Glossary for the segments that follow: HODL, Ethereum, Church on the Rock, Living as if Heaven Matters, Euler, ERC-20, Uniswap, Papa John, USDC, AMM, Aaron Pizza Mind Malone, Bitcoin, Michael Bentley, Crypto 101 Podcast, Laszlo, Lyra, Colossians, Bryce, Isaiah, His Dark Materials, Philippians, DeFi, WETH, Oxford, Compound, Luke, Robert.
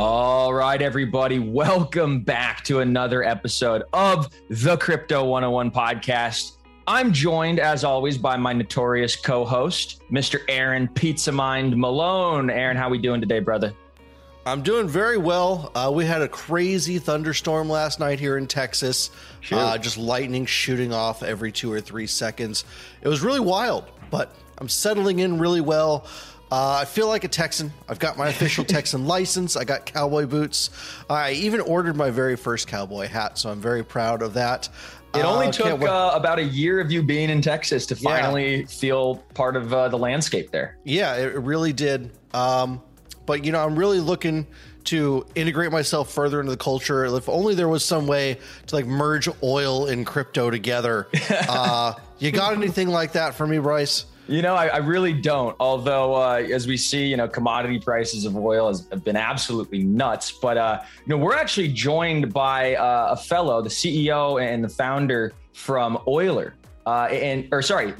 All right, everybody, welcome back to another episode of the Crypto 101 Podcast. I'm joined, as always, by my notorious co-host, Mr. Aaron Pizza Mind Malone. Aaron, how we doing today, brother? I'm doing very well. We had a crazy thunderstorm last night here in Texas. Just lightning shooting off every 2 or 3 seconds. It was really wild, but I'm settling in really well. I feel like a Texan. I've got my official Texan license. I got cowboy boots. I even ordered my very first cowboy hat, so I'm very proud of that. It only took about a year of you being in Texas to finally feel part of the landscape there. Yeah, it really did. But, you know, I'm really looking to integrate myself further into the culture. If only there was some way to like merge oil and crypto together. You got anything like that for me, Bryce? You know, I really don't. Although, as we see, you know, commodity prices of oil have been absolutely nuts. But, you know, we're actually joined by a fellow, the CEO and the founder from Euler. It is Euler,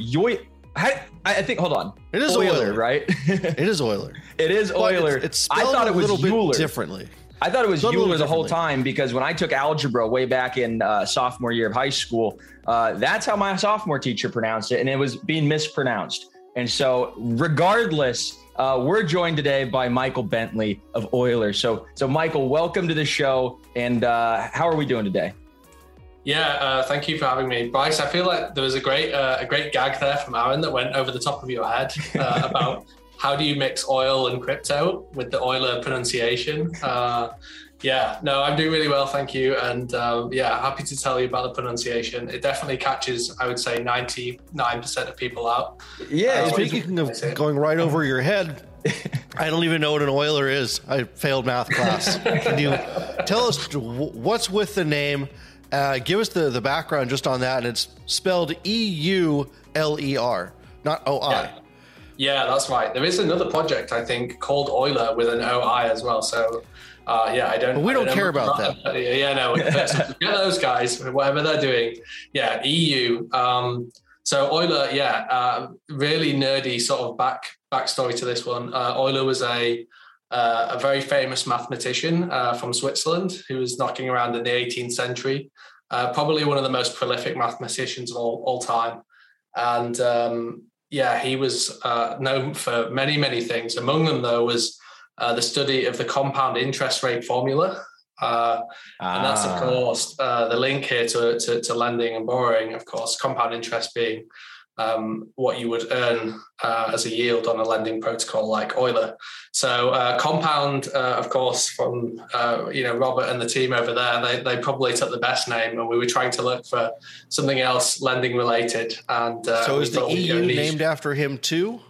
right? It is Euler. It is Euler. It's spelled a little bit differently. I thought it was Euler the whole time, because when I took algebra way back in sophomore year of high school, that's how my sophomore teacher pronounced it, and it was being mispronounced. And so regardless, we're joined today by Michael Bentley of Euler. So Michael, welcome to the show. And how are we doing today? Yeah, thank you for having me, Bryce. I feel like there was a great gag there from Aaron that went over the top of your head about how do you mix oil and crypto with the Euler pronunciation? I'm doing really well, thank you. And happy to tell you about the pronunciation. It definitely catches, I would say, 99% of people out. Yeah, speaking of going right over your head, I don't even know what an Euler is. I failed math class. Can you tell us what's with the name? Give us the background just on that. And it's spelled E-U-L-E-R, not O-I. Yeah, that's right. There is another project, I think, called Euler with an OI as well. So, I don't... But we don't care about that. Get those guys, whatever they're doing. Yeah, EU. So Euler, really nerdy sort of backstory to this one. Euler was a very famous mathematician from Switzerland who was knocking around in the 18th century. Probably one of the most prolific mathematicians of all time. And... he was known for many, many things. Among them, though, was the study of the compound interest rate formula. And that's, of course, the link here to lending and borrowing, of course, compound interest being what you would earn as a yield on a lending protocol like Euler. So Compound, of course, from Robert and the team over there, they probably took the best name, and we were trying to look for something else lending related. And so is the EU named after him too?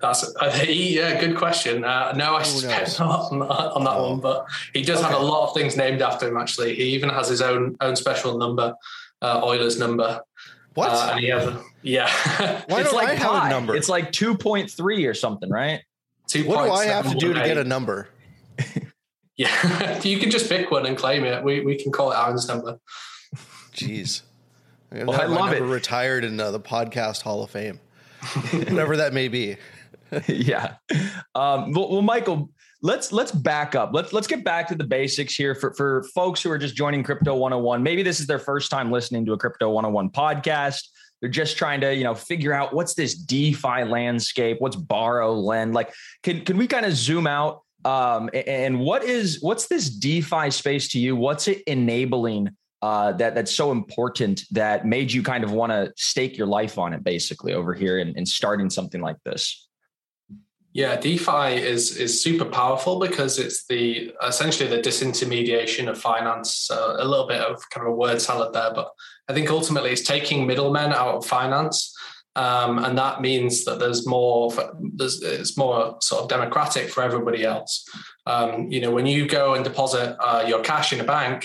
That's a good question. No, I spent on that one, but he does have a lot of things named after him, actually. He even has his own special number, Euler's number. What? Why don't I have a number? It's like 2.3 or something, right? What do I have to do to get a number? You can just pick one and claim it. We can call it Aaron's number. Jeez. I love it. Retired in the Podcast Hall of Fame, whatever that may be. Yeah. Well, Michael, let's back up. Let's get back to the basics here for folks who are just joining Crypto 101. Maybe this is their first time listening to a Crypto 101 podcast. They're just trying to, figure out what's this DeFi landscape, what's borrow lend. Like, can we kind of zoom out? And what's this DeFi space to you? What's it enabling that's so important that made you kind of want to stake your life on it basically over here and starting something like this? Yeah, DeFi is super powerful because it's essentially the disintermediation of finance. So a little bit of kind of a word salad there, but I think ultimately it's taking middlemen out of finance, and that means that it's more sort of democratic for everybody else. When you go and deposit your cash in a bank,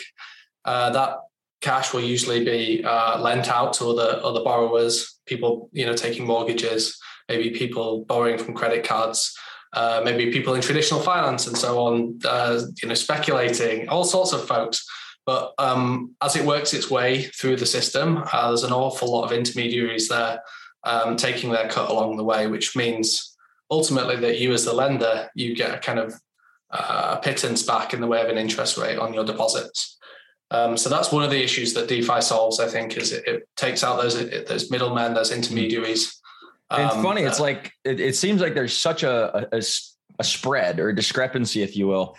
that cash will usually be lent out to other borrowers, people taking mortgages. Maybe people borrowing from credit cards, maybe people in traditional finance and so on, speculating, all sorts of folks. But as it works its way through the system, there's an awful lot of intermediaries there taking their cut along the way, which means ultimately that you as the lender, you get a kind of a pittance back in the way of an interest rate on your deposits. So that's one of the issues that DeFi solves, I think, is it takes out those middlemen, those intermediaries. It's funny. It's like, it seems like there's such a spread or discrepancy, if you will,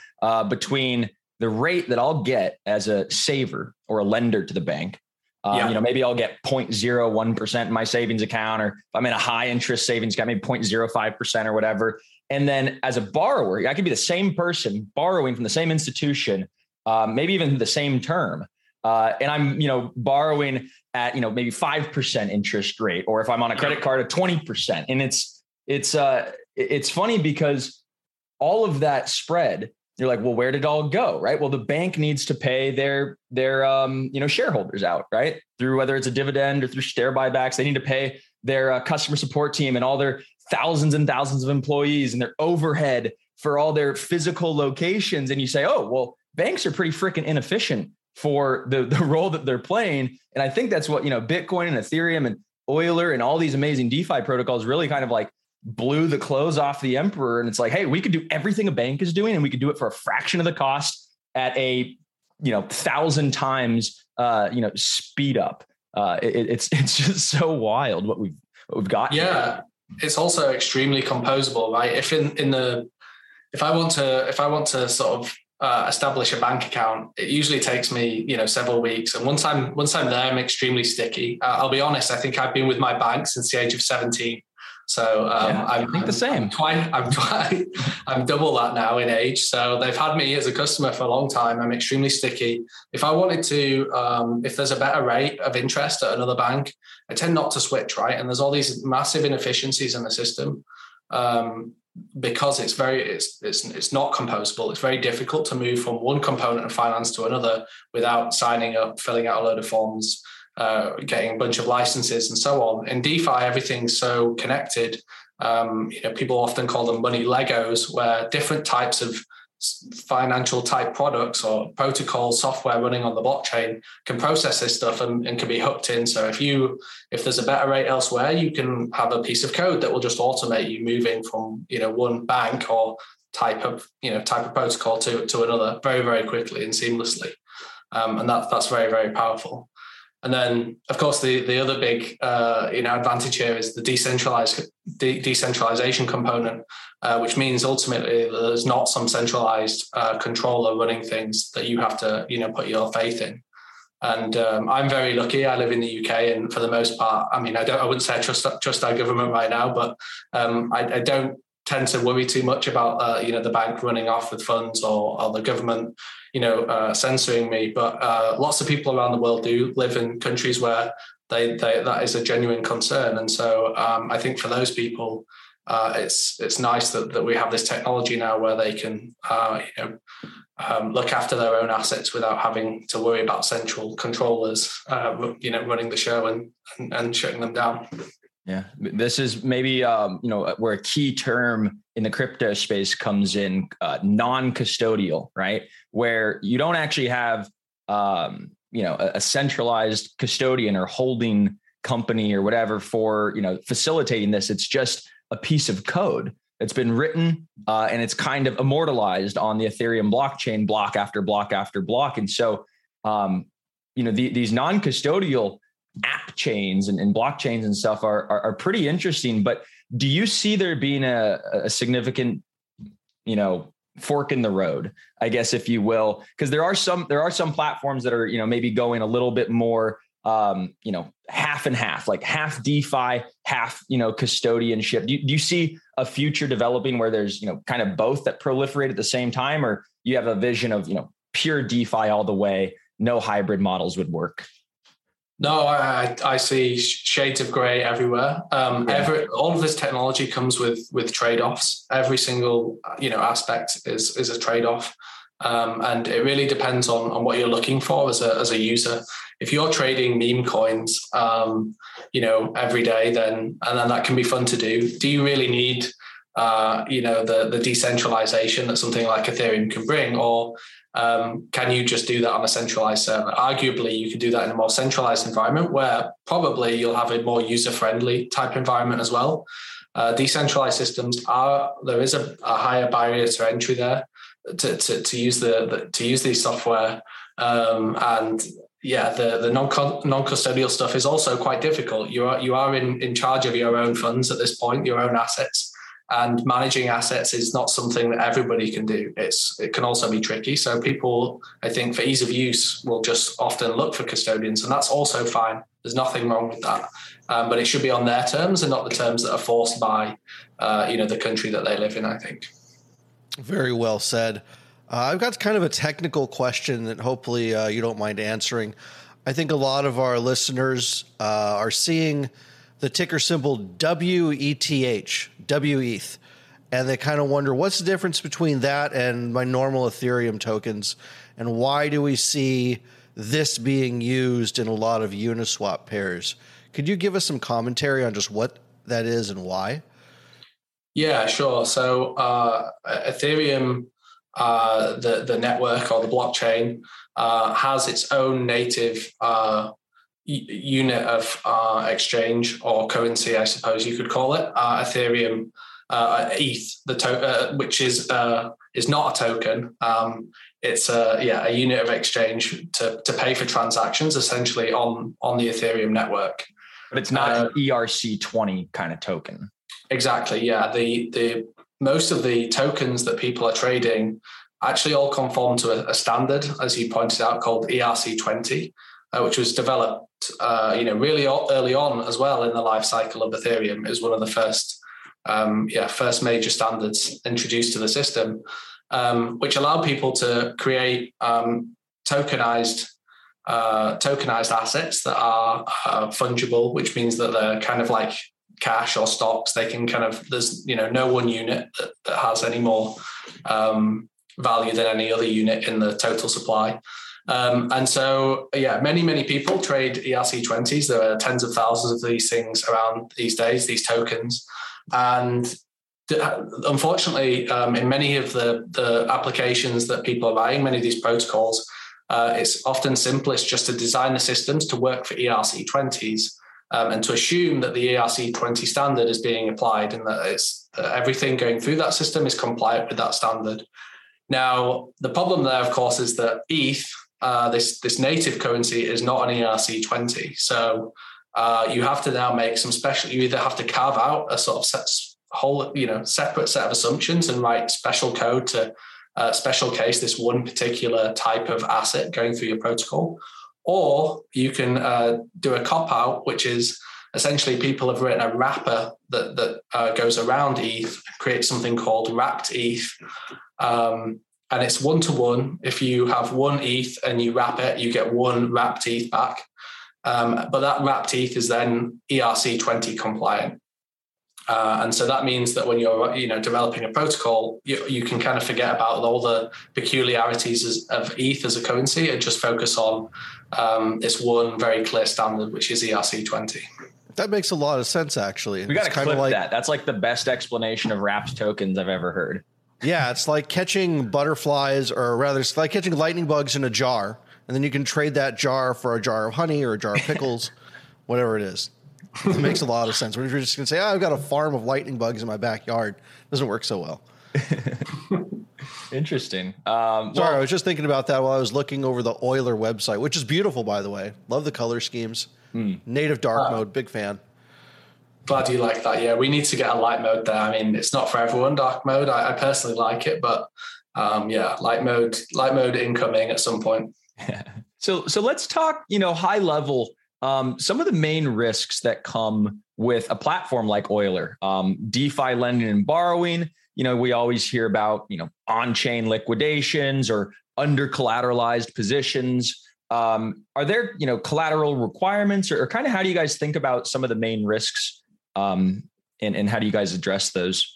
between the rate that I'll get as a saver or a lender to the bank. You know, maybe I'll get 0.01% in my savings account, or if I'm in a high interest savings account, maybe 0.05% or whatever. And then as a borrower, I could be the same person borrowing from the same institution, maybe even the same term. And I'm, you know, borrowing at, you know, maybe 5% interest rate, or if I'm on a credit card at 20%. And it's funny because all of that spread, you're like, well, where did it all go? Right. Well, the bank needs to pay their shareholders out, right? Through whether it's a dividend or through share buybacks, they need to pay their customer support team and all their thousands and thousands of employees and their overhead for all their physical locations. And you say, oh, well, banks are pretty freaking inefficient for the role that they're playing. And I think that's what, you know, Bitcoin and Ethereum and Euler and all these amazing DeFi protocols really kind of like blew the clothes off the emperor. And it's like, hey, we could do everything a bank is doing, and we could do it for a fraction of the cost at a, you know, 1,000 times, speed up. It's just so wild what we've got. Yeah. Here. It's also extremely composable, right? If I want to sort of establish a bank account, it usually takes me, you know, several weeks. And once I'm there, I'm extremely sticky. I'll be honest. I think I've been with my bank since the age of 17. So I'm double that now in age. So they've had me as a customer for a long time. I'm extremely sticky. If I wanted to, if there's a better rate of interest at another bank, I tend not to switch, right? And there's all these massive inefficiencies in the system because it's not composable. It's very difficult to move from one component of finance to another without signing up, filling out a load of forms, getting a bunch of licenses and so on. In DeFi, everything's so connected. People often call them money Legos, where different types of financial type products or protocol software running on the blockchain can process this stuff and can be hooked in. So if there's a better rate elsewhere, you can have a piece of code that will just automate you moving from, you know, one bank or type of protocol to another very, very quickly and seamlessly. And that's very, very powerful. And then, of course, the other big advantage here is the decentralization component, which means ultimately there's not some centralized controller running things that you have to put your faith in. And I'm very lucky. I live in the UK, and for the most part, I mean, I wouldn't say I trust our government right now, but I don't tend to worry too much about the bank running off with funds or the government censoring me, but lots of people around the world do live in countries where that is a genuine concern. And so I think for those people it's nice that we have this technology now where they can look after their own assets without having to worry about central controllers running the show and shutting them down. Yeah, this is maybe, where a key term in the crypto space comes in, non-custodial, right? Where you don't actually have, a centralized custodian or holding company or whatever for, facilitating this. It's just a piece of code that's been written and it's kind of immortalized on the Ethereum blockchain, block after block after block. And so, these non-custodial app chains and blockchains and stuff are pretty interesting. But do you see there being a significant, fork in the road, I guess, if you will? Because there are some platforms that are, maybe going a little bit more, half and half, like half DeFi, half, custodianship. Do you see a future developing where there's, kind of both that proliferate at the same time? Or you have a vision of, pure DeFi all the way, no hybrid models would work? No, I see shades of grey everywhere. All of this technology comes with trade-offs. Every single aspect is a trade-off, and it really depends on what you're looking for as a user. If you're trading meme coins, every day, then that can be fun to do. Do you really need the decentralization that something like Ethereum can bring, or can you just do that on a centralized server? Arguably, you could do that in a more centralized environment where probably you'll have a more user-friendly type environment as well. Decentralized systems, there is a higher barrier to entry there. to use these software. The non-custodial stuff is also quite difficult. You are in charge of your own funds at this point, your own assets, and managing assets is not something that everybody can do. It can also be tricky. So people, I think, for ease of use, will just often look for custodians, and that's also fine. There's nothing wrong with that, but it should be on their terms and not the terms that are forced by, the country that they live in, I think. Very well said. I've got kind of a technical question that hopefully you don't mind answering. I think a lot of our listeners are seeing the ticker symbol WETH, WETH, and they kind of wonder what's the difference between that and my normal Ethereum tokens, and why do we see this being used in a lot of Uniswap pairs? Could you give us some commentary on just what that is and why? Yeah, sure. So Ethereum... the network or the blockchain has its own native unit of exchange or currency, I suppose you could call it. Ethereum, ETH, which is not a token. It's a unit of exchange to pay for transactions essentially on the Ethereum network. But it's not an ERC-20 kind of token. Exactly. Yeah. The most of the tokens that people are trading actually all conform to a standard, as you pointed out, called ERC-20, which was developed, really early on as well in the life cycle of Ethereum. It was one of the first major standards introduced to the system, which allowed people to create tokenized assets that are fungible, which means that they're kind of like cash or stocks. They can there's no one unit that has any more value than any other unit in the total supply. Many, many people trade ERC-20s. There are tens of thousands of these things around these days, these tokens. And unfortunately, in many of the applications that people are buying, many of these protocols, it's often simplest just to design the systems to work for ERC-20s. And to assume that the ERC-20 standard is being applied and that it's everything going through that system is compliant with that standard. Now, the problem there, of course, is that ETH, this native currency, is not an ERC-20. So you have to now make some special. You either have to carve out a sort of separate set of assumptions and write special code to special case this one particular type of asset going through your protocol. Or you can do a cop-out, which is essentially people have written a wrapper that goes around ETH, creates something called wrapped ETH. And it's one-to-one. If you have one ETH and you wrap it, you get one wrapped ETH back. But that wrapped ETH is then ERC-20 compliant. And so that means that when you're, developing a protocol, you can kind of forget about all the peculiarities of ETH as a currency and just focus on this one very clear standard, which is ERC-20. That makes a lot of sense, actually. We got to clip that. That's like the best explanation of wrapped tokens I've ever heard. Yeah, it's like catching butterflies, or rather, it's like catching lightning bugs in a jar, and then you can trade that jar for a jar of honey or a jar of pickles, whatever it is. It makes a lot of sense. When you're just going to say, I've got a farm of lightning bugs in my backyard, it doesn't work so well. Interesting. Sorry, I was just thinking about that while I was looking over the Euler website, which is beautiful, by the way. Love the color schemes. Native dark mode, big fan. Glad you like that. Yeah, we need to get a light mode there. I mean, it's not for everyone, dark mode. I personally like it, but light mode incoming at some point. Yeah. So let's talk, high level. Some of the main risks that come with a platform like Euler, DeFi lending and borrowing. We always hear about, on-chain liquidations or under-collateralized positions. Are there, collateral requirements or kind of how do you guys think about some of the main risks and how do you guys address those?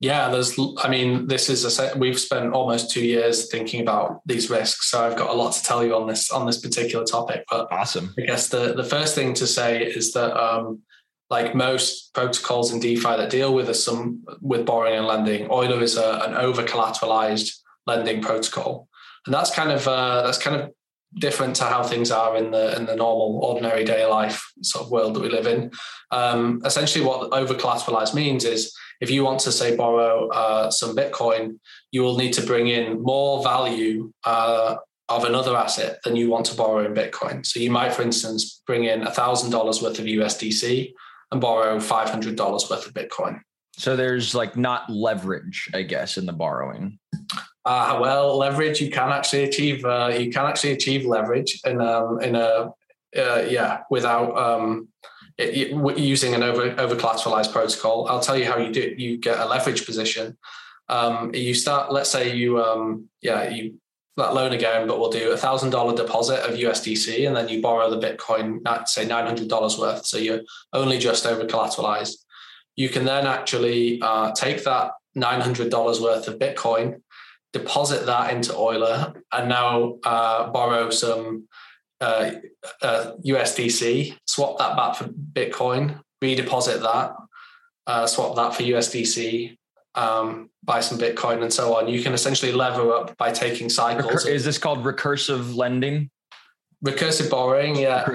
Yeah, we've spent almost 2 years thinking about these risks. So I've got a lot to tell you on this particular topic, but awesome. I guess the first thing to say is that, like most protocols in DeFi that deal with borrowing and lending, Euler is an over collateralized lending protocol. And that's kind of different to how things are in the normal, ordinary day life sort of world that we live in. Essentially what over-collateralized means is if you want to, say, borrow some Bitcoin, you will need to bring in more value of another asset than you want to borrow in Bitcoin. So you might, for instance, bring in $1,000 worth of USDC and borrow $500 worth of Bitcoin. So there's like not leverage, I guess, in the borrowing. Well, leverage, you can actually achieve leverage without using an over-collateralized protocol. I'll tell you how you do it. You get a leverage position. That loan again, but we'll do $1,000 deposit of USDC, and then you borrow the Bitcoin at, say, $900 worth. So you're only just over collateralized. You can then actually take that $900 worth of Bitcoin, deposit that into Euler, and now borrow some USDC, swap that back for Bitcoin, redeposit that, swap that for USDC, buy some Bitcoin, and so on. You can essentially lever up by taking cycles. Is this called recursive lending? Recursive borrowing, yeah.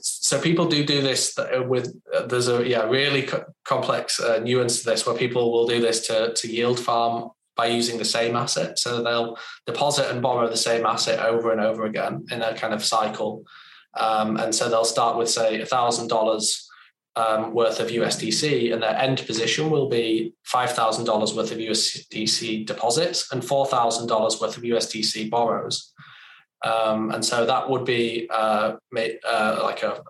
So people do this with, there's a really complex nuance to this where people will do this to yield farm by using the same asset. So they'll deposit and borrow the same asset over and over again in a kind of cycle. And so they'll start with, say, $1,000 worth of USDC, and their end position will be $5,000 worth of USDC deposits and $4,000 worth of USDC borrows. And so that would be like a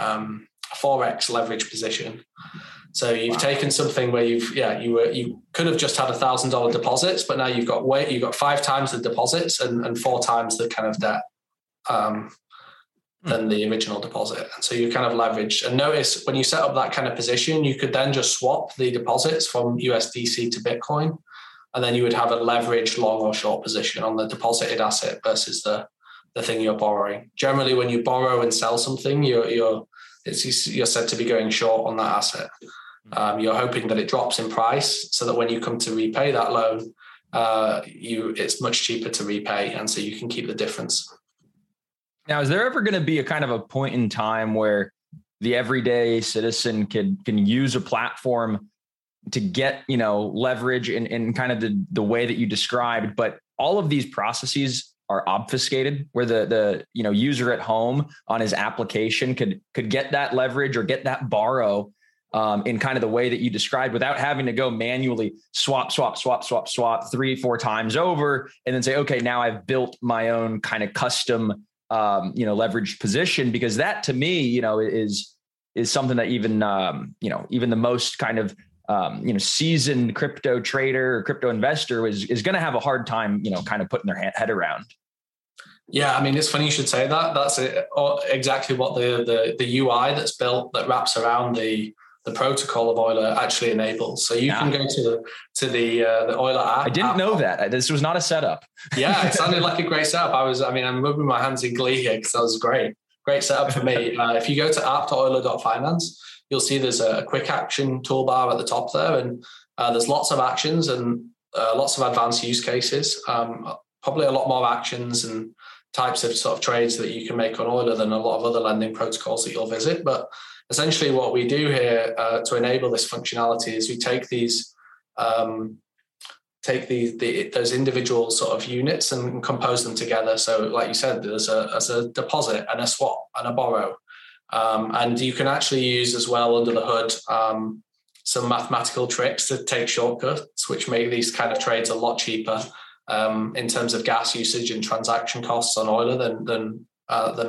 4x leverage position. So you've taken something where you could have just had $1,000 deposits, but now you've got 5 times the deposits and 4 times the kind of debt than the original deposit. And so you're kind of leveraged. And notice when you set up that kind of position, you could then just swap the deposits from USDC to Bitcoin. And then you would have a leveraged long or short position on the deposited asset versus the thing you're borrowing. Generally, when you borrow and sell something, you're said to be going short on that asset. You're hoping that it drops in price so that when you come to repay that loan, it's much cheaper to repay. And so you can keep the difference. Now, is there ever going to be a kind of a point in time where the everyday citizen can use a platform to get, leverage in kind of the way that you described, but all of these processes are obfuscated where the user at home on his application could get that leverage or get that borrow in kind of the way that you described without having to go manually swap 3-4 times over and then say, okay, now I've built my own kind of custom leveraged position? Because that to me, is something that even the most kind of, seasoned crypto trader or crypto investor is going to have a hard time, kind of putting their head around. Yeah. I mean, it's funny you should say that. That's exactly what the UI that's built that wraps around the protocol of Euler actually enables. So you can go to the Euler app. I didn't know that. This was not a setup. Yeah, it sounded like a great setup. I'm rubbing my hands in glee here because that was great setup for me. If you go to app.euler.finance, you'll see there's a quick action toolbar at the top there, and there's lots of actions and lots of advanced use cases. Probably a lot more actions and types of sort of trades that you can make on Euler than a lot of other lending protocols that you'll visit. But essentially what we do here to enable this functionality is we take those individual sort of units and compose them together. So like you said, there's a deposit and a swap and a borrow. And you can actually use as well under the hood some mathematical tricks to take shortcuts, which make these kind of trades a lot cheaper in terms of gas usage and transaction costs on Euler than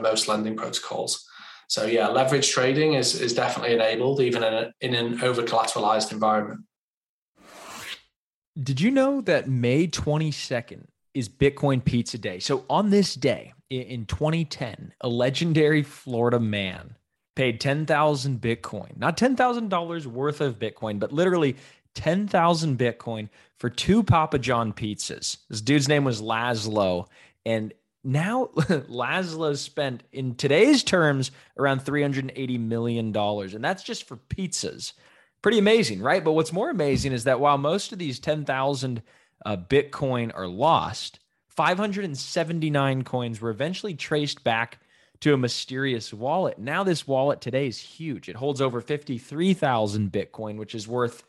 most lending protocols. So yeah, leverage trading is definitely enabled even in an over-collateralized environment. Did you know that May 22nd is Bitcoin Pizza Day? So on this day in 2010, a legendary Florida man paid 10,000 Bitcoin, not $10,000 worth of Bitcoin, but literally 10,000 Bitcoin for 2 Papa John pizzas. This dude's name was Laszlo, and now, Laszlo spent, in today's terms, around $380 million, and that's just for pizzas. Pretty amazing, right? But what's more amazing is that while most of these 10,000 Bitcoin are lost, 579 coins were eventually traced back to a mysterious wallet. Now this wallet today is huge. It holds over 53,000 Bitcoin, which is worth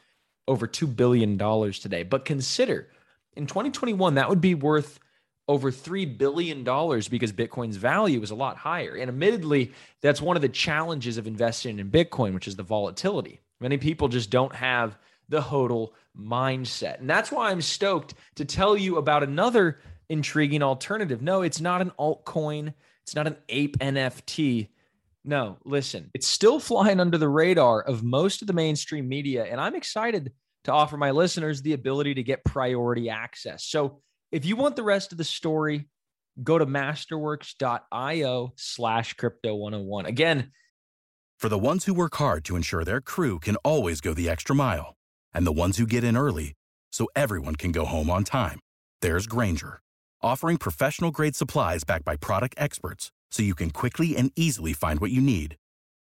over $2 billion today. But consider, in 2021, that would be worth over $3 billion because Bitcoin's value is a lot higher. And admittedly, that's one of the challenges of investing in Bitcoin, which is the volatility. Many people just don't have the HODL mindset. And that's why I'm stoked to tell you about another intriguing alternative. No, it's not an altcoin. It's not an ape NFT. No, listen, it's still flying under the radar of most of the mainstream media. And I'm excited to offer my listeners the ability to get priority access. So if you want the rest of the story, go to masterworks.io/crypto101. Again, for the ones who work hard to ensure their crew can always go the extra mile, and the ones who get in early so everyone can go home on time, there's Granger, offering professional-grade supplies backed by product experts so you can quickly and easily find what you need.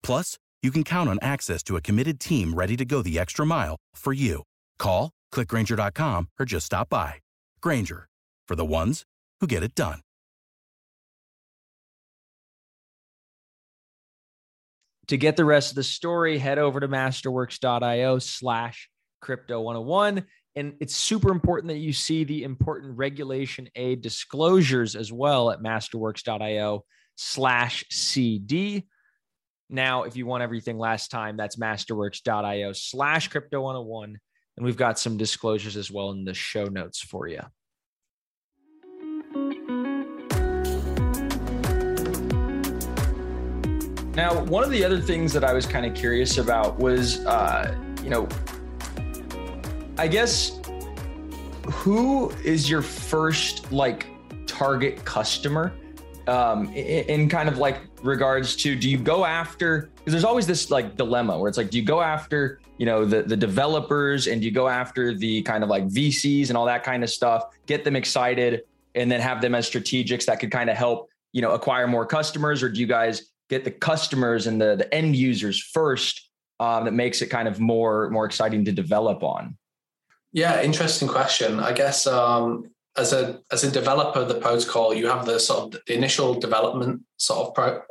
Plus, you can count on access to a committed team ready to go the extra mile for you. Call, click Granger.com, or just stop by. Granger, for the ones who get it done. To get the rest of the story, head over to masterworks.io/crypto101. And it's super important that you see the important Regulation A disclosures as well at masterworks.io/CD. Now, if you want everything last time, that's masterworks.io/crypto101. And we've got some disclosures as well in the show notes for you. Now, one of the other things that I was kind of curious about was, I guess, who is your first target customer in kind of regards to, do you go after, because there's always this dilemma where it's do you go after, the developers, and do you go after the kind of VCs and all that kind of stuff, get them excited and then have them as strategics that could kind of help, acquire more customers? Or do you guys get the customers and the end users first that makes it kind of more exciting to develop on? Yeah, interesting question. I guess as a developer, the protocol, you have the sort of the initial development sort of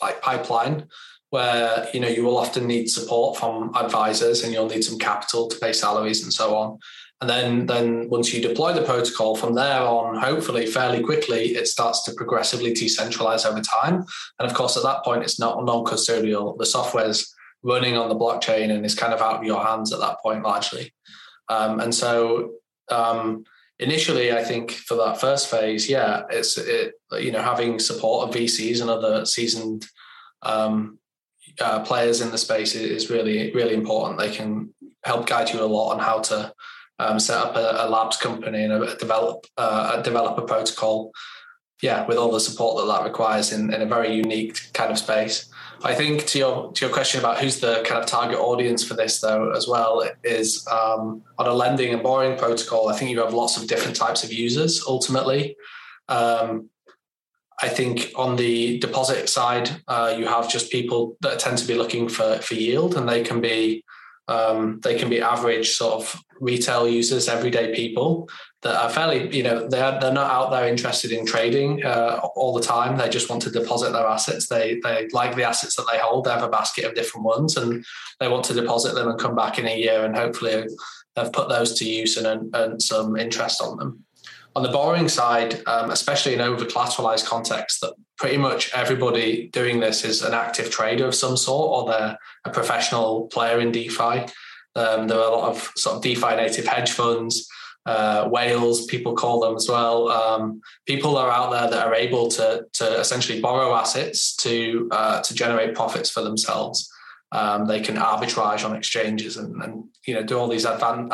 pipeline where, you will often need support from advisors and you'll need some capital to pay salaries and so on. And then once you deploy the protocol from there on, hopefully fairly quickly, it starts to progressively decentralize over time. And of course, at that point, it's not non-custodial. The software's running on the blockchain and is kind of out of your hands at that point largely. And so initially, I think for that first phase, having support of VCs and other seasoned players in the space is really, really important. They can help guide you a lot on how to set up a labs company and a developer protocol. Yeah, with all the support that requires in a very unique kind of space. I think to your question about who's the kind of target audience for this, though, as well, is on a lending and borrowing protocol, I think you have lots of different types of users, ultimately. I think on the deposit side, you have just people that tend to be looking for yield, and they can be average sort of retail users, everyday people that are fairly, they're not out there interested in trading all the time. They just want to deposit their assets. They like the assets that they hold. They have a basket of different ones and they want to deposit them and come back in a year and hopefully have put those to use and earn some interest on them. On the borrowing side, especially in over-collateralized context, that pretty much everybody doing this is an active trader of some sort, or they're a professional player in DeFi. There are a lot of sort of DeFi native hedge funds, whales, people call them as well. People are out there that are able to essentially borrow assets to generate profits for themselves. They can arbitrage on exchanges and do all these advanced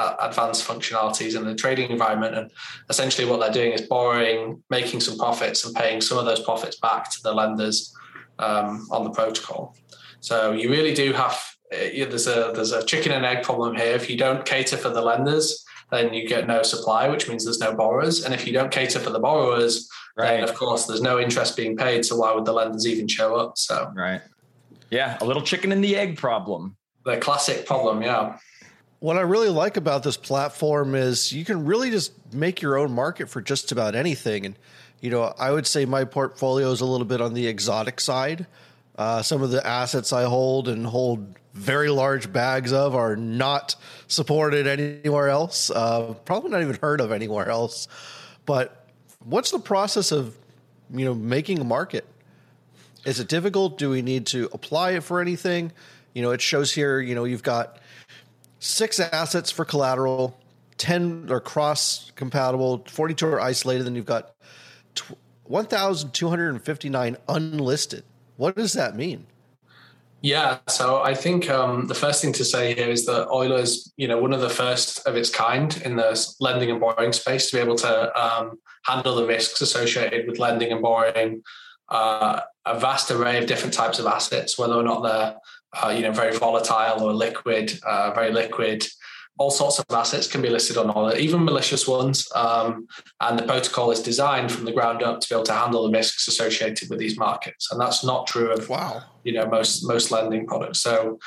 functionalities in the trading environment. And essentially what they're doing is borrowing, making some profits and paying some of those profits back to the lenders on the protocol. So you really do have, there's a chicken and egg problem here. If you don't cater for the lenders, then you get no supply, which means there's no borrowers. And if you don't cater for the borrowers, right, then of course there's no interest being paid. So why would the lenders even show up? So right. Yeah, a little chicken and the egg problem. The classic problem, yeah. What I really like about this platform is you can really just make your own market for just about anything. And, you know, I would say my portfolio is a little bit on the exotic side. Some of the assets I hold and hold very large bags of are not supported anywhere else. Probably not even heard of anywhere else. But what's the process of, you know, making a market? Is it difficult? Do we need to apply it for anything? You know, it shows here, you know, you've got 6 assets for collateral, 10 are cross-compatible, 42 are isolated, then you've got 1,259 unlisted. What does that mean? Yeah, so I think the first thing to say here is that Euler is, you know, one of the first of its kind in the lending and borrowing space to be able to handle the risks associated with lending and borrowing a vast array of different types of assets, whether or not they're very volatile or liquid, very liquid. All sorts of assets can be listed on Euler, even malicious ones. And the protocol is designed from the ground up to be able to handle the risks associated with these markets. And that's not true of, most lending products. So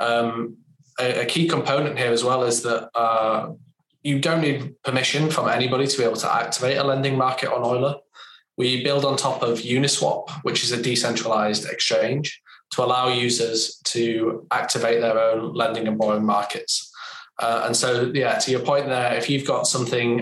a key component here as well is that you don't need permission from anybody to be able to activate a lending market on Euler. We build on top of Uniswap, which is a decentralized exchange, to allow users to activate their own lending and borrowing markets. And so, yeah, to your point there, if you've got something,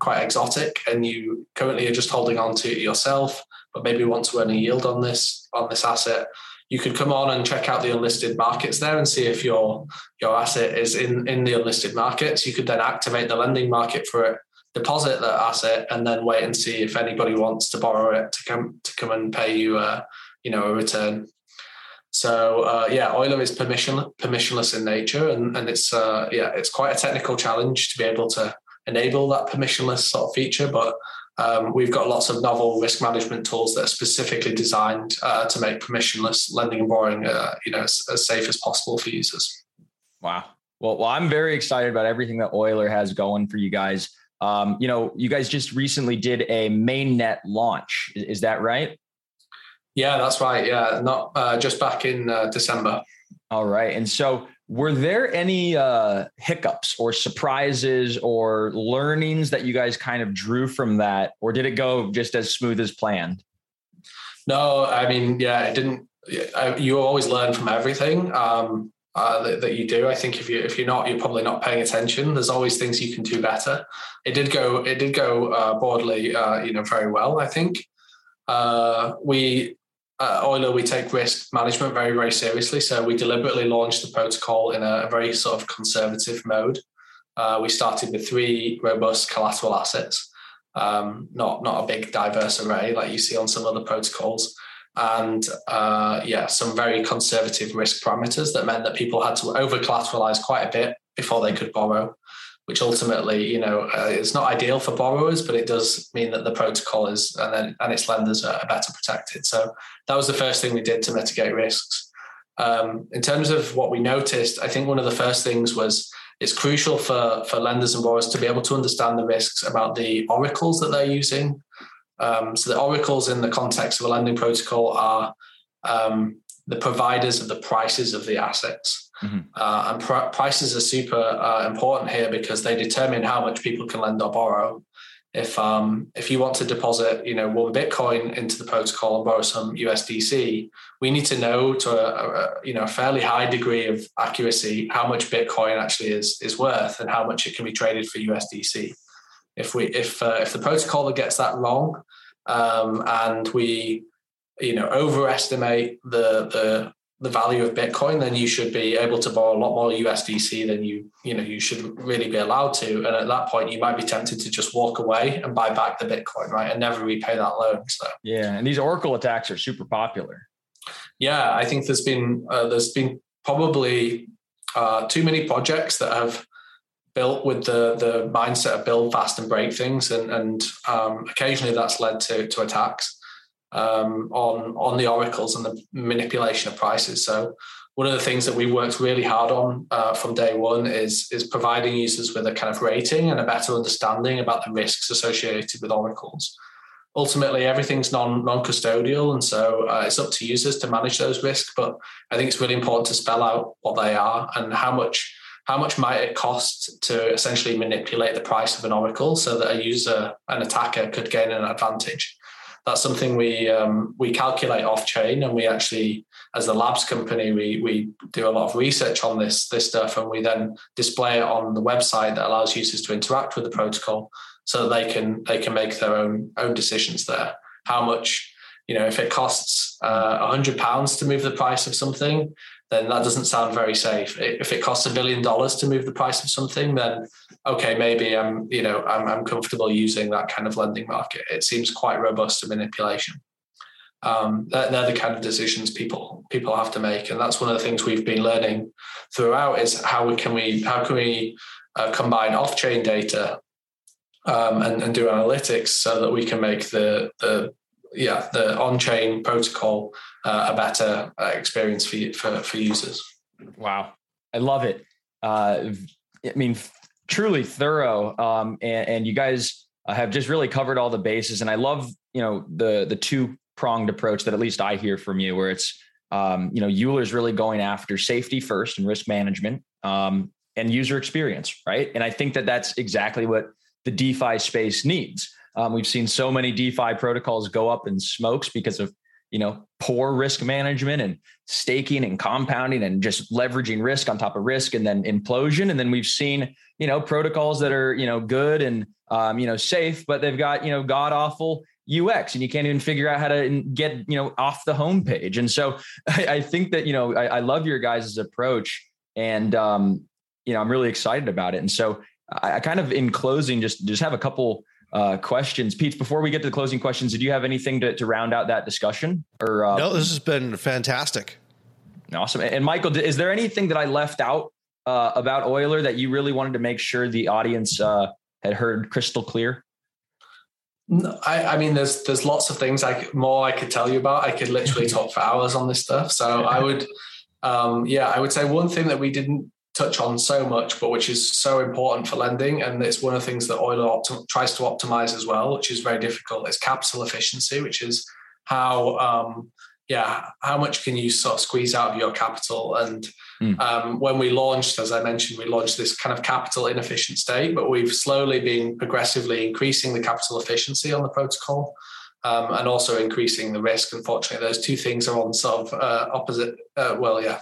quite exotic and you currently are just holding on to it yourself, but maybe want to earn a yield on this asset, you could come on and check out the unlisted markets there and see if your asset is in the unlisted markets. You could then activate the lending market for it, deposit that asset, and then wait and see if anybody wants to borrow it to come and pay you, a return. So Euler is permissionless in nature, and it's quite a technical challenge to be able to enable that permissionless sort of feature. But we've got lots of novel risk management tools that are specifically designed to make permissionless lending and borrowing as safe as possible for users. Wow. Well, I'm very excited about everything that Euler has going for you guys. You guys just recently did a mainnet launch. Is that right? Yeah, that's right. Yeah, not just back in December. All right. And so were there any hiccups or surprises or learnings that you guys kind of drew from that? Or did it go just as smooth as planned? No, I mean, yeah, it didn't. You always learn from everything that you do. I think if you're not, you're probably not paying attention. There's always things you can do better. It did go broadly, very well, I think. Euler, we take risk management very, very seriously. So we deliberately launched the protocol in a very sort of conservative mode. We started with 3 robust collateral assets, not a big diverse array like you see on some other protocols. And some very conservative risk parameters that meant that people had to over-collateralize quite a bit before they could borrow, which ultimately, it's not ideal for borrowers, but it does mean that the protocol is, and its lenders are better protected. So that was the first thing we did to mitigate risks. In terms of what we noticed, I think one of the first things was it's crucial for lenders and borrowers to be able to understand the risks about the oracles that they're using. So the oracles in the context of a lending protocol are the providers of the prices of the assets. Mm-hmm. And prices are super important here because they determine how much people can lend or borrow. If you want to deposit, 1 Bitcoin into the protocol and borrow some USDC, we need to know to a fairly high degree of accuracy how much Bitcoin actually is worth and how much it can be traded for USDC. If the protocol gets that wrong, and we overestimate the value of Bitcoin, then you should be able to borrow a lot more USDC than you should really be allowed to. And at that point, you might be tempted to just walk away and buy back the Bitcoin, right? And never repay that loan. So yeah. And these Oracle attacks are super popular. Yeah. I think there's been probably too many projects that have built with the mindset of build fast and break things. And occasionally that's led to attacks on the oracles and the manipulation of prices. So one of the things that we worked really hard on from day one is providing users with a kind of rating and a better understanding about the risks associated with oracles. Ultimately, everything's non-custodial, and so it's up to users to manage those risks. But I think it's really important to spell out what they are and how much how much might it cost to essentially manipulate the price of an oracle so that a user, an attacker, could gain an advantage? That's something we calculate off chain, and we actually, as the labs company, we do a lot of research on this stuff, and we then display it on the website that allows users to interact with the protocol so that they can make their own decisions there. How much, if it costs £100 to move the price of something, then that doesn't sound very safe. If it costs $1 billion to move the price of something, then okay, maybe I'm comfortable using that kind of lending market. It seems quite robust to manipulation. They're the kind of decisions people have to make, and that's one of the things we've been learning throughout is how can we combine off-chain data and do analytics so that we can make the on-chain protocol a better experience for users. Wow, I love it. Truly thorough, and you guys have just really covered all the bases. And I love the two-pronged approach that at least I hear from you, where it's Euler's really going after safety first and risk management and user experience, right? And I think that that's exactly what the DeFi space needs. We've seen so many DeFi protocols go up in smokes because of poor risk management and staking and compounding and just leveraging risk on top of risk and then implosion. And then we've seen, protocols that are, good and, safe, but they've got, God awful UX and you can't even figure out how to get, off the homepage. And so I think that, I love your guys' approach and, I'm really excited about it. And so I kind of in closing, just have a couple questions. Pete, before we get to the closing questions, did you have anything to round out that discussion? Or no, this has been fantastic. Awesome. And Michael, is there anything that I left out about Euler that you really wanted to make sure the audience had heard crystal clear? No, I mean, there's lots of things I could tell you about. I could literally talk for hours on this stuff. So I would say one thing that we didn't touch on so much, but which is so important for lending, and it's one of the things that Euler tries to optimize as well, which is very difficult, is capital efficiency, which is how much can you sort of squeeze out of your capital. And when we launched, as I mentioned, we launched this kind of capital inefficient state, but we've slowly been progressively increasing the capital efficiency on the protocol and also increasing the risk. Unfortunately, those two things are on sort of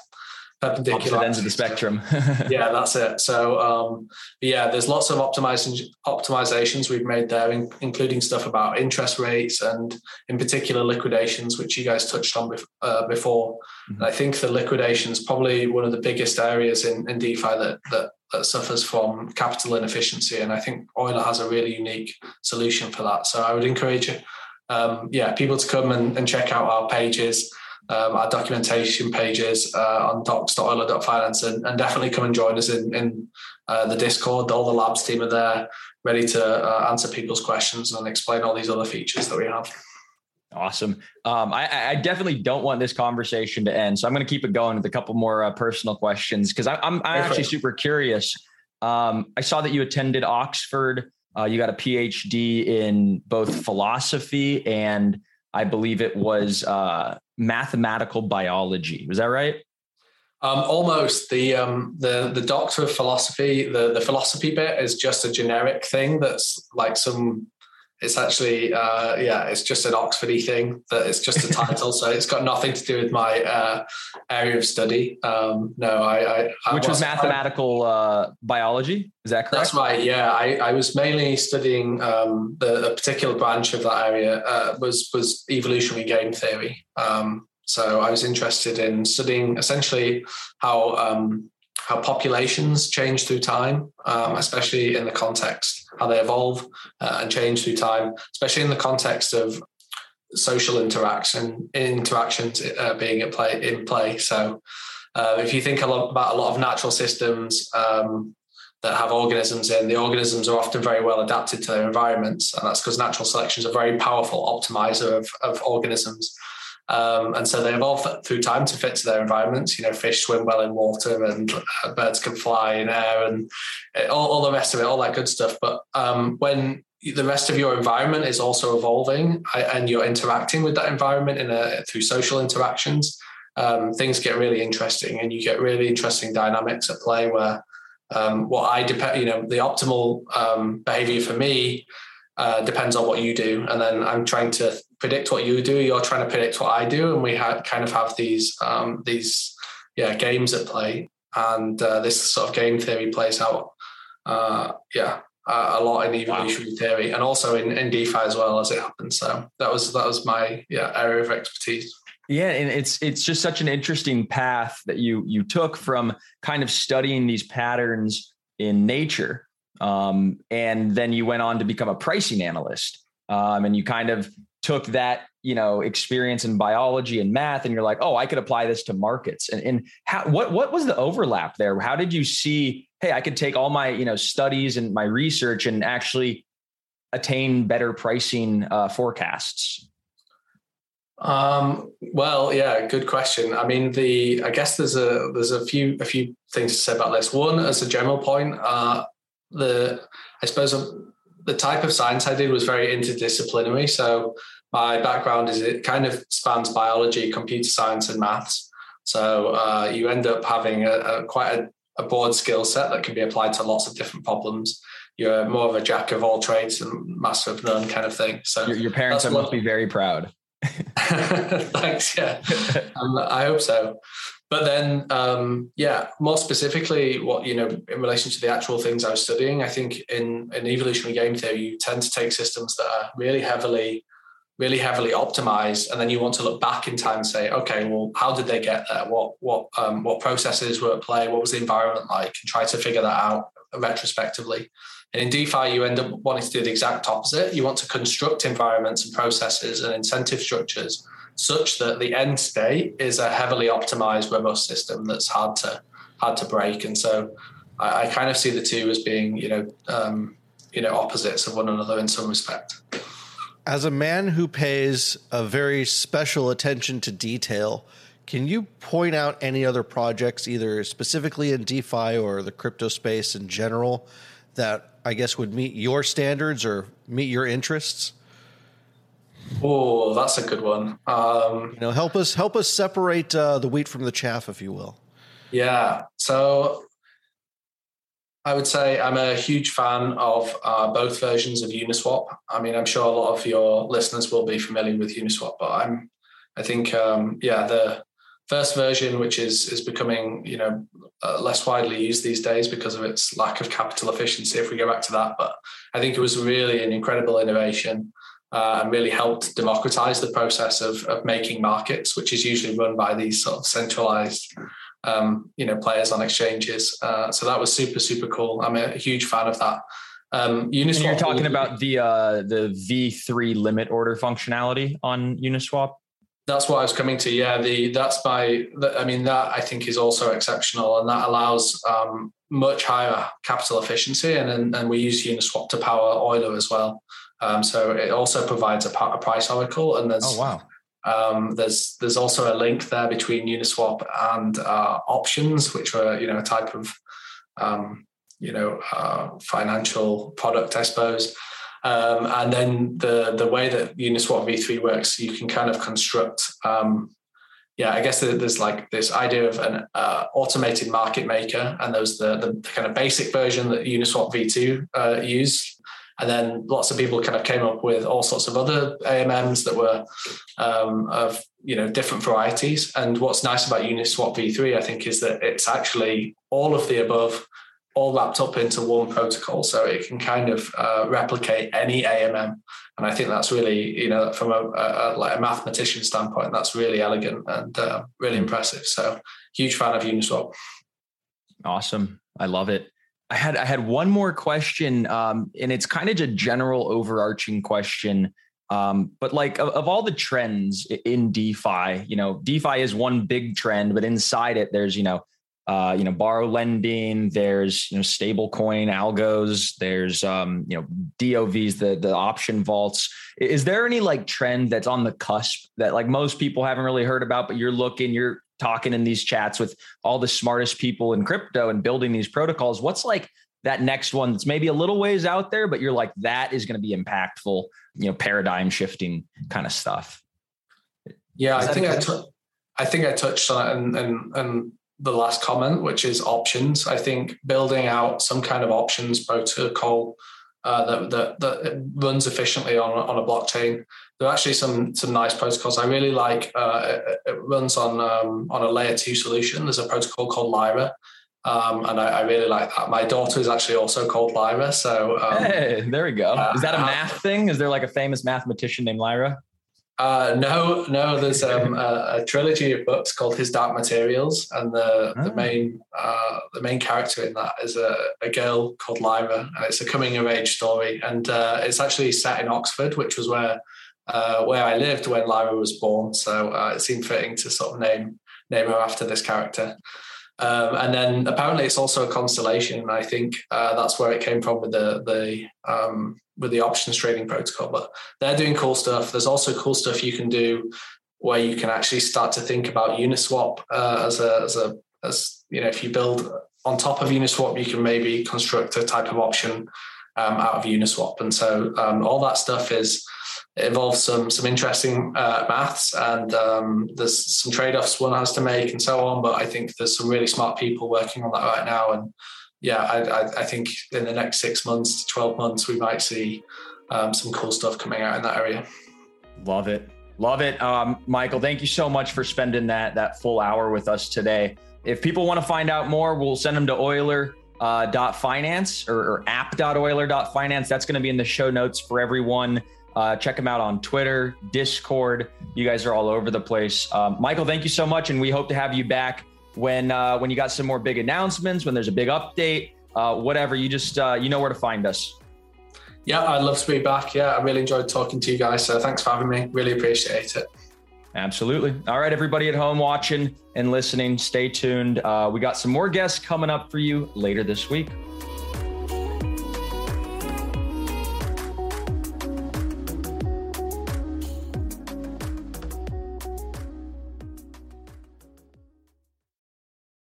perpendicular ends of the spectrum. Yeah, that's it. So there's lots of optimizations we've made there, including stuff about interest rates and in particular liquidations, which you guys touched on before. Mm-hmm. And I think the liquidation is probably one of the biggest areas in DeFi that suffers from capital inefficiency, and I think Euler has a really unique solution for that. So I would encourage people to come and check out our pages, our documentation pages on docs.euler.finance, and definitely come and join us in the Discord. All the labs team are there ready to answer people's questions and explain all these other features that we have. Awesome. I definitely don't want this conversation to end, so I'm going to keep it going with a couple more personal questions, because I'm actually super curious. I saw that you attended Oxford. You got a PhD in both philosophy and I believe it was mathematical biology. Was that right? Almost. The doctor of philosophy, the philosophy bit is just a generic thing that's like it's actually, it's just an Oxford-y thing, that it's just a title. So it's got nothing to do with my area of study. Which was mathematical biology. Is that correct? That's right. Yeah. I was mainly studying the particular branch of that area was evolutionary game theory. So I was interested in studying essentially how populations change through time, especially in the context, how they evolve and change through time, especially in the context of social interactions being in play. So if you think about a lot of natural systems that have organisms in, the organisms are often very well adapted to their environments. And that's because natural selection is a very powerful optimizer of organisms. And so they evolve through time to fit to their environments. Fish swim well in water, and birds can fly in air, and all the rest of it, all that good stuff. But when the rest of your environment is also evolving, and you're interacting with that environment through social interactions, things get really interesting, and you get really interesting dynamics at play where the optimal behavior for me depends on what you do. And then I'm trying to predict what you do. You're trying to predict what I do. And we have these games at play. And this sort of game theory plays out a lot in evolutionary theory, and also in DeFi as well, as it happens. So that was my area of expertise. Yeah, and it's just such an interesting path that you took from kind of studying these patterns in nature, and then you went on to become a pricing analyst, and you kind of took that experience in biology and math, and you're like, oh, I could apply this to markets. And how, what was the overlap there? How did you see, hey, I could take all my studies and my research and actually attain better pricing forecasts? Well, yeah, good question. I mean, I guess there's a few things to say about this. One, as a general point, the type of science I did was very interdisciplinary. So my background is, it kind of spans biology, computer science, and maths. So you end up having quite a broad skill set that can be applied to lots of different problems. You're more of a jack of all trades and master of none kind of thing. So your parents must be very proud. Thanks. Yeah, I hope so. But then, more specifically, what, in relation to the actual things I was studying, I think in evolutionary game theory, you tend to take systems that are really heavily optimized, and then you want to look back in time and say, okay, well, how did they get there? What processes were at play? What was the environment like? And try to figure that out retrospectively. And in DeFi, you end up wanting to do the exact opposite. You want to construct environments and processes and incentive structures such that the end state is a heavily optimized, robust system that's hard to break. And so I kind of see the two as being, opposites of one another in some respect. As a man who pays a very special attention to detail, can you point out any other projects, either specifically in DeFi or the crypto space in general, that I guess would meet your standards or meet your interests? Oh, that's a good one. Help us separate the wheat from the chaff, if you will. Yeah. So I would say I'm a huge fan of both versions of Uniswap. I mean, I'm sure a lot of your listeners will be familiar with Uniswap, but I think the first version, which is becoming, less widely used these days because of its lack of capital efficiency, if we go back to that. But I think it was really an incredible innovation and really helped democratize the process of making markets, which is usually run by these sort of centralized, players on exchanges. So that was super, super cool. I'm a huge fan of that. Uniswap. And you're talking about the V3 limit order functionality on Uniswap? That's what I was coming to. Yeah, that I think is also exceptional, and that allows much higher capital efficiency. And we use Uniswap to power Euler as well. So it also provides a price oracle. And there's there's also a link there between Uniswap and options, which were a type of financial product, I suppose. And then the way that Uniswap V3 works, you can kind of construct, I guess there's like this idea of an automated market maker, and there's the kind of basic version that Uniswap V2 used. And then lots of people kind of came up with all sorts of other AMMs that were of different varieties. And what's nice about Uniswap V3, I think, is that it's actually all of the above, all wrapped up into one protocol. So it can kind of replicate any AMM. And I think that's really, from a mathematician standpoint, that's really elegant and really impressive. So huge fan of Uniswap. Awesome. I love it. I had one more question, and it's kind of a general overarching question. But like of all the trends in DeFi, DeFi is one big trend, but inside it, there's, borrow lending, there's, stable coin algos, there's, DOVs, the option vaults. Is there any like trend that's on the cusp that like most people haven't really heard about, but you're talking in these chats with all the smartest people in crypto and building these protocols? What's like that next one that's maybe a little ways out there, but you're like, that is going to be impactful, paradigm shifting kind of stuff? Yeah, I think I touched on it and the last comment, which is options. I think building out some kind of options protocol that runs efficiently on a blockchain. There are actually some nice protocols. I really like, it runs on a layer 2 solution. There's a protocol called Lyra. And I really like that. My daughter is actually also called Lyra. So hey, there we go. Is that a math thing? Is there like a famous mathematician named Lyra? No, there's a trilogy of books called His Dark Materials, and the main character in that is a girl called Lyra, and it's a coming of age story, and it's actually set in Oxford, which was where I lived when Lyra was born, so it seemed fitting to sort of name her after this character. And then apparently it's also a constellation, and I think that's where it came from with the options trading protocol. But they're doing cool stuff. There's also cool stuff you can do where you can actually start to think about Uniswap as if you build on top of Uniswap, you can maybe construct a type of option out of Uniswap. And so all that stuff involves some interesting maths, and there's some trade-offs one has to make and so on, but I think there's some really smart people working on that right now. And yeah, I think in the next 6 months to 12 months, we might see some cool stuff coming out in that area. Love it. Michael, thank you so much for spending that full hour with us today. If people want to find out more, we'll send them to Euler.finance or app.euler.finance. That's going to be in the show notes for everyone. Check them out on Twitter, Discord. You guys are all over the place. Michael, thank you so much. And we hope to have you back when you got some more big announcements, when there's a big update, whatever. You just, you know where to find us. Yeah, I'd love to be back. Yeah, I really enjoyed talking to you guys. So thanks for having me. Really appreciate it. Absolutely. All right, everybody at home watching and listening, stay tuned. We got some more guests coming up for you later this week.